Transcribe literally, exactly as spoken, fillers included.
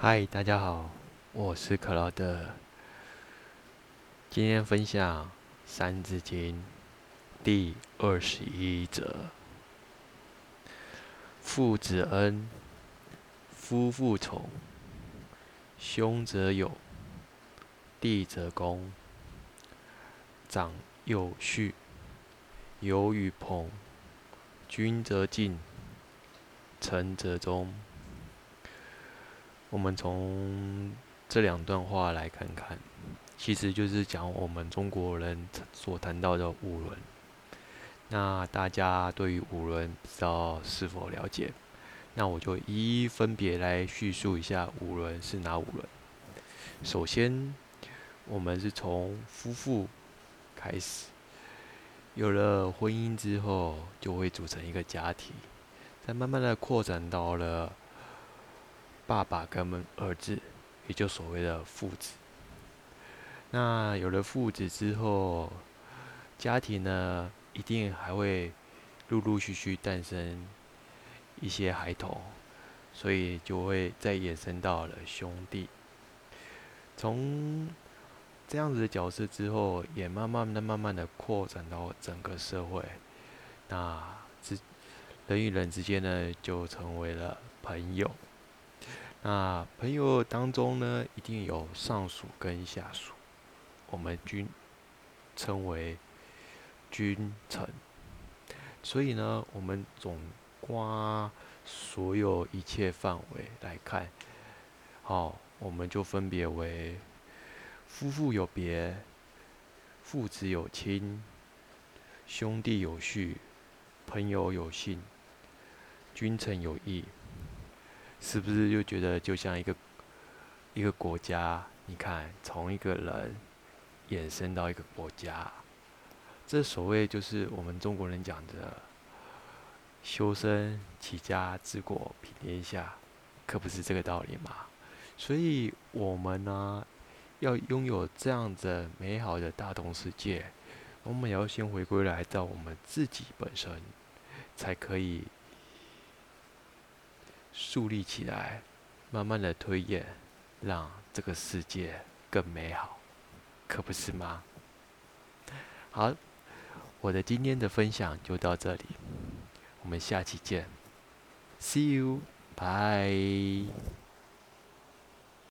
嗨，大家好，我是克劳德。今天分享《三字经》第二十一则：父子恩，夫妇从；兄则友，弟则恭；长幼序，友与朋；君则敬，臣则忠。我们从这两段话来看看，其实就是讲我们中国人所谈到的五伦。那大家对于五伦不知道是否了解？那我就一一分别来叙述一下五伦是哪五伦。首先，我们是从夫妇开始，有了婚姻之后，就会组成一个家庭，再慢慢的扩展到了爸爸跟儿子，也就所谓的父子。那有了父子之后，家庭呢一定还会陆陆续续诞生一些孩童，所以就会再衍生到了兄弟。从这样子的角色之后，也慢慢的、慢慢的扩展到整个社会。那人与人之间呢，就成为了朋友。那朋友当中呢，一定有上属跟下属，我们均称为君臣。所以呢，我们总括所有一切范围来看，好，我们就分别为夫妇有别、父子有亲、兄弟有序、朋友有信、君臣有义。是不是就觉得就像一个一个国家？你看，从一个人衍生到一个国家，这所谓就是我们中国人讲的“修身齐家治国平天下”，可不是这个道理嘛？所以，我们呢要拥有这样子美好的大同世界，我们也要先回归来到我们自己本身，才可以树立起来，慢慢的推演，让这个世界更美好，可不是吗？好，我的今天的分享就到这里，我们下期见 ，See you，bye。